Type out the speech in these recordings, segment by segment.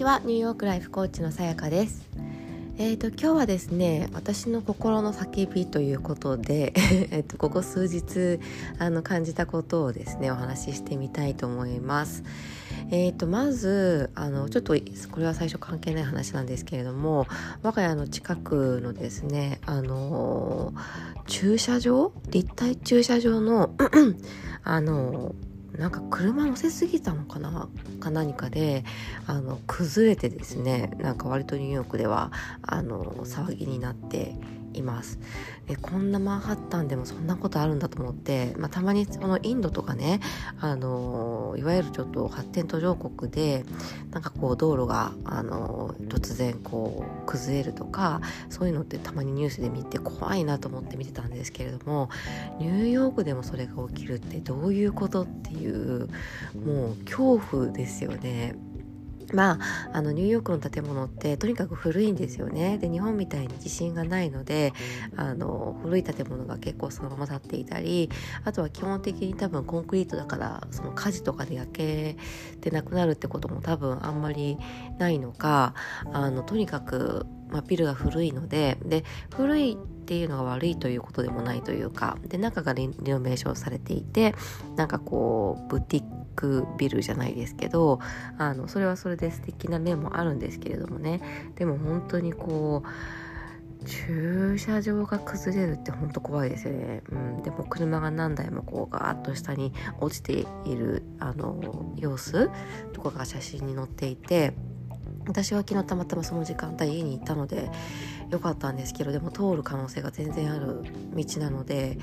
ちは、ニューヨークライフコーチのさやかです。今日はですね、私の心の叫びということでここ数日感じたことをですねお話ししてみたいと思います。まずちょっとこれは最初関係ない話なんですけれども、我が家の近くのですね駐車場、立体駐車場のなんか車乗せすぎたのかなか何かで崩れてですね、なんか割とニューヨークでは騒ぎになっています。でこんなマンハッタンでもそんなことあるんだと思って、たまにそのインドとかねいわゆるちょっと発展途上国でなんかこう道路が突然こう崩れるとかそういうのってたまにニュースで見て怖いなと思って見てたんですけれども、ニューヨークでもそれが起きるってどういうことっていう、もう恐怖ですよね。ニューヨークの建物ってとにかく古いんですよね。で日本みたいに地震がないので古い建物が結構そのまま建っていたり、あとは基本的に多分コンクリートだから、その火事とかで焼けてなくなるってことも多分あんまりないのか、とにかくビルが古いので、で古いっていうのが悪いということでもないというか、で中がリノベーションされていて、なんかこうブティックビルじゃないですけど、それはそれで素敵な面もあるんですけれどもね。でも本当にこう駐車場が崩れるって本当怖いですよね。でも車が何台もこうガーッと下に落ちている様子とかが写真に載っていて、私は昨日たまたまその時間帯家にいたので良かったんですけど、でも通る可能性が全然ある道なので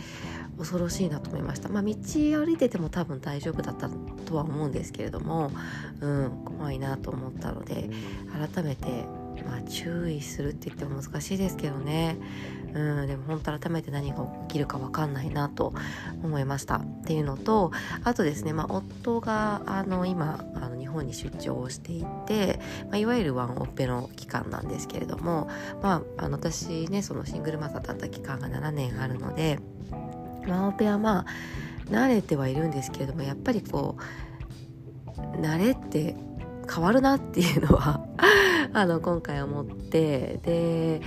恐ろしいなと思いました。道歩いてても多分大丈夫だったとは思うんですけれども、怖いなと思ったので改めて注意するって言っても難しいですけどね。でも本当改めて何が起きるか分かんないなと思いましたっていうのと、あとですね、夫が今日本に出張をしていて、いわゆるワンオペの期間なんですけれども、私ねそのシングルマザーだった期間が7年あるので、ワンオペは慣れてはいるんですけれども、やっぱりこう慣れって変わるなっていうのは今回思って、で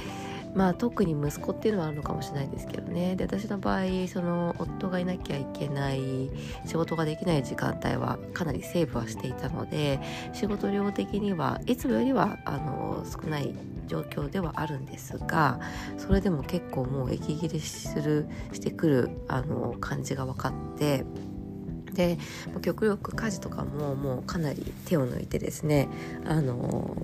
特に息子っていうのはあるのかもしれないですけどね。で私の場合その夫がいなきゃいけない仕事ができない時間帯はかなりセーブはしていたので、仕事量的にはいつもよりは少ない状況ではあるんですが、それでも結構もう息切れしてくる感じが分かって、で極力家事とかもうかなり手を抜いてですね、も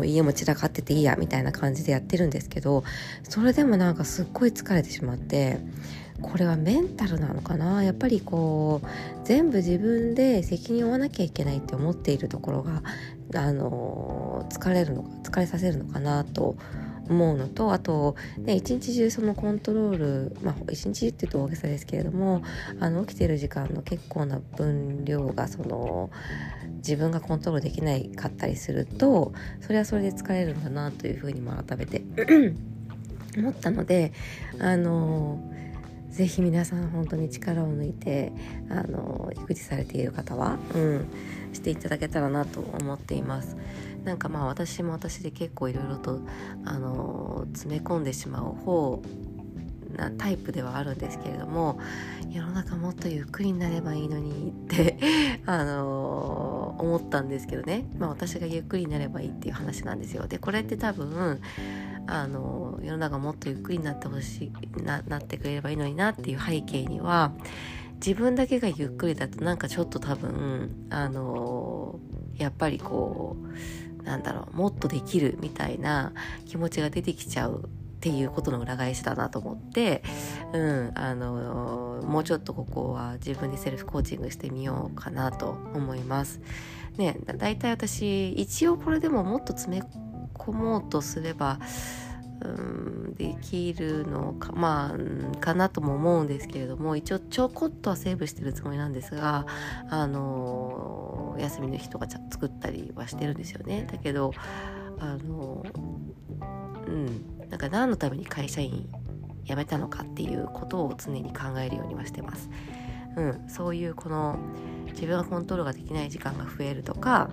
う家も散らかってていいやみたいな感じでやってるんですけど、それでもなんかすっごい疲れてしまって、これはメンタルなのかな、やっぱりこう全部自分で責任を負わなきゃいけないって思っているところが疲れさせるのかなと思うのと、あと、一日中そのコントロール、一日中っていうと大げさですけれども起きている時間の結構な分量がその自分がコントロールできないかったりすると、それはそれで疲れるんだなというふうに改めて思ったので、ぜひ皆さん本当に力を抜いて育児されている方は、していただけたらなと思っています。なんか私も私で結構いろいろと詰め込んでしまう方なタイプではあるんですけれども、世の中もっとゆっくりになればいいのにって思ったんですけどね。私がゆっくりになればいいっていう話なんですよ。でこれって多分世の中もっとゆっくりになってほしい なってくれればいいのになっていう背景には、自分だけがゆっくりだとなんかちょっと多分やっぱりこうもっとできるみたいな気持ちが出てきちゃうっていうことの裏返しだなと思って、もうちょっとここは自分でセルフコーチングしてみようかなと思います。ね、だいたい私一応これでももっと詰め込もうとすればできるのかかなとも思うんですけれども、一応ちょこっとはセーブしてるつもりなんですが、休みの日とか作ったりはしてるんですよね。だけどなんか何のために会社員辞めたのかっていうことを常に考えるようにはしてます。そういうこの自分がコントロールができない時間が増えるとか、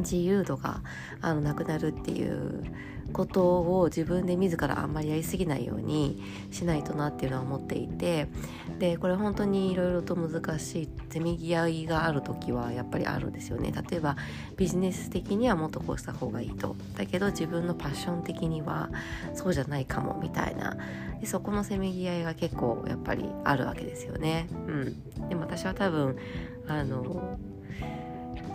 自由度がなくなるっていうことを自分で自らあんまりやりすぎないようにしないとなっていうのは思っていて、でこれ本当にいろいろと難しい、せめぎ合いがある時はやっぱりあるんですよね。例えばビジネス的にはもっとこうした方がいいと、だけど自分のパッション的にはそうじゃないかもみたいな、でそこのせめぎ合いが結構やっぱりあるわけですよね、うん、でも私は多分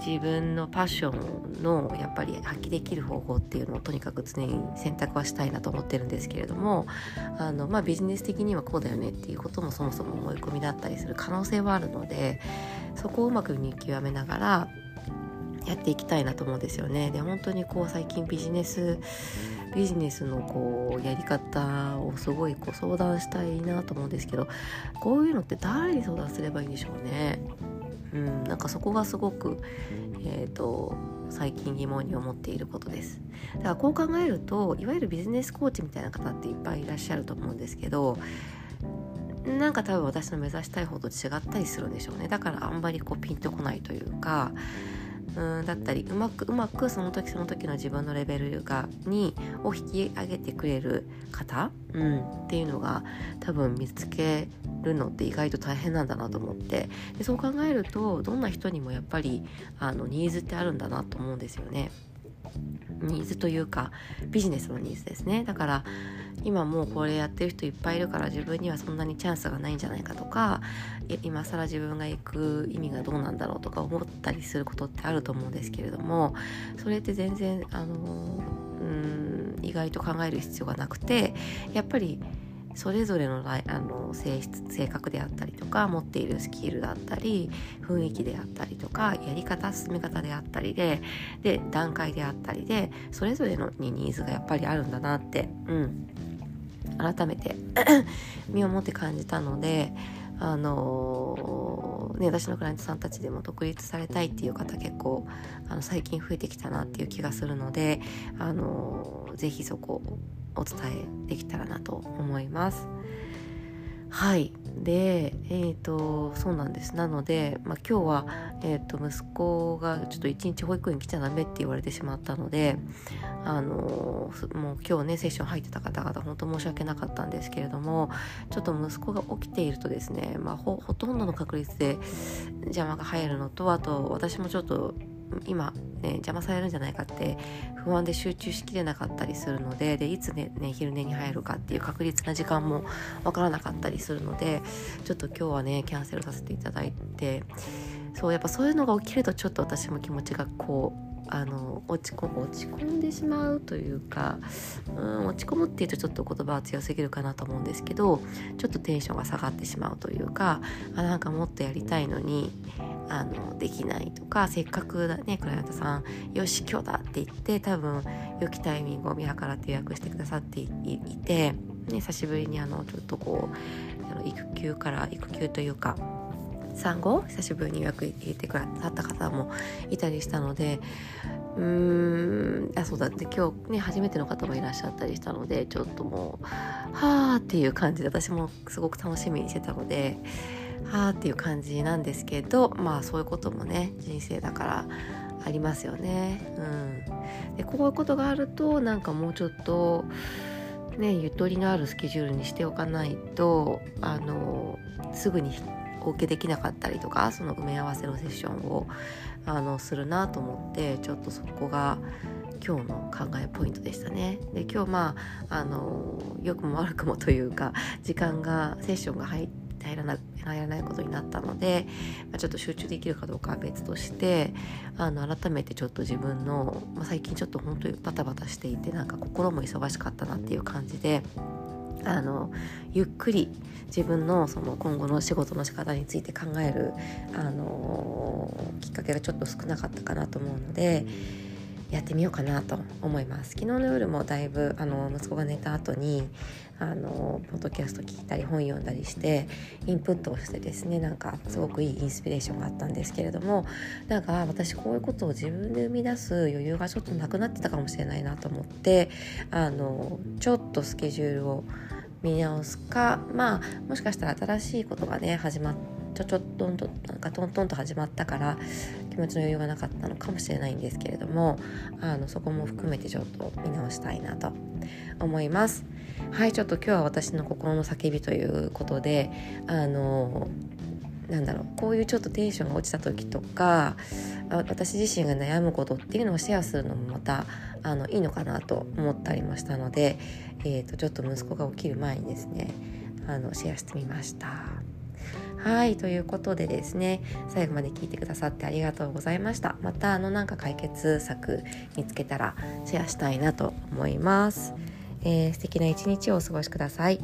自分のパッションのやっぱり発揮できる方法っていうのをとにかく常に選択はしたいなと思ってるんですけれども、ビジネス的にはこうだよねっていうこともそもそも思い込みだったりする可能性はあるので、そこをうまく見極めながらやっていきたいなと思うんですよね。で本当にこう最近ビジネスのこうやり方をすごいこう相談したいなと思うんですけど、こういうのって誰に相談すればいいんでしょうね。なんかそこがすごく、最近疑問に思っていることです。だからこう考えると、いわゆるビジネスコーチみたいな方っていっぱいいらっしゃると思うんですけど、なんか多分私の目指したい方と違ったりするんでしょうね。だからあんまりこうピンとこないというか、だったりうまくその時その時の自分のレベルを引き上げてくれる方、っていうのが多分見つけるのって意外と大変なんだなと思って、でそう考えるとどんな人にもやっぱりニーズってあるんだなと思うんですよね。ニーズというかビジネスのニーズですね。だから今もうこれやってる人いっぱいいるから自分にはそんなにチャンスがないんじゃないかとか、今更自分が行く意味がどうなんだろうとか思ったりすることってあると思うんですけれども、それって全然意外と考える必要がなくて、やっぱりそれぞれの性質、性格であったりとか持っているスキルだったり雰囲気であったりとかやり方、進め方であったりで段階であったりで、それぞれのにニーズがやっぱりあるんだなって、改めて身をもって感じたので、私のクライアントさんたちでも独立されたいっていう方結構最近増えてきたなっていう気がするので、ぜひそこをお伝えできたらなと思います。はい。で、そうなんです。なので、今日は、息子がちょっと一日保育園来ちゃダメって言われてしまったので、もう今日ねセッション入ってた方々本当申し訳なかったんですけれども、ちょっと息子が起きているとですね、ほとんどの確率で邪魔が入るのと、あと私もちょっと今、邪魔されるんじゃないかって不安で集中しきれなかったりするので、でいつ昼寝に入るかっていう確率な時間もわからなかったりするので、ちょっと今日はねキャンセルさせていただいて、そうやっぱそういうのが起きるとちょっと私も気持ちがこう落ち込んでしまうというか、落ち込むっていうとちょっと言葉は強すぎるかなと思うんですけど、ちょっとテンションが下がってしまうというか、なんかもっとやりたいのにできないとか、せっかくだねクライアントさんよし今日だって言って、多分良きタイミングを見計らって予約してくださっていて、ね、久しぶりにちょっとこう育休というか産後久しぶりに予約入れてくださった方もいたりしたので、そうだって今日ね初めての方もいらっしゃったりしたので、ちょっともうはーっていう感じで、私もすごく楽しみにしてたのではーっていう感じなんですけど、そういうこともね人生だからありますよね。でこういうことがあるとなんかもうちょっとねゆとりのあるスケジュールにしておかないとすぐにお受けできなかったりとか、その埋め合わせのセッションをするなと思って、ちょっとそこが今日の考えポイントでしたね。で今日良くも悪くもというか時間がセッションが入らないことになったので、ちょっと集中できるかどうかは別として、改めてちょっと自分の、最近ちょっと本当にバタバタしていて、なんか心も忙しかったなっていう感じで、ゆっくり自分のその今後の仕事の仕方について考える、きっかけがちょっと少なかったかなと思うので、やってみようかなと思います。昨日の夜もだいぶ息子が寝た後にポッドキャスト聞いたり本読んだりしてインプットをしてですね、なんかすごくいいインスピレーションがあったんですけれども、なんか私こういうことを自分で生み出す余裕がちょっとなくなってたかもしれないなと思って、ちょっとスケジュールを見直すか、もしかしたら新しいことがね始まってトントンと始まったから気持ちの余裕がなかったのかもしれないんですけれども、そこも含めてちょっと見直したいなと思います。はい、ちょっと今日は私の心の叫びということで、こういうちょっとテンションが落ちた時とか、私自身が悩むことっていうのをシェアするのもまたいいのかなと思ったりもしたので、ちょっと息子が起きる前にですねシェアしてみました。はい、ということでですね、最後まで聞いてくださってありがとうございました。また解決策見つけたらシェアしたいなと思います。素敵な一日をお過ごしください。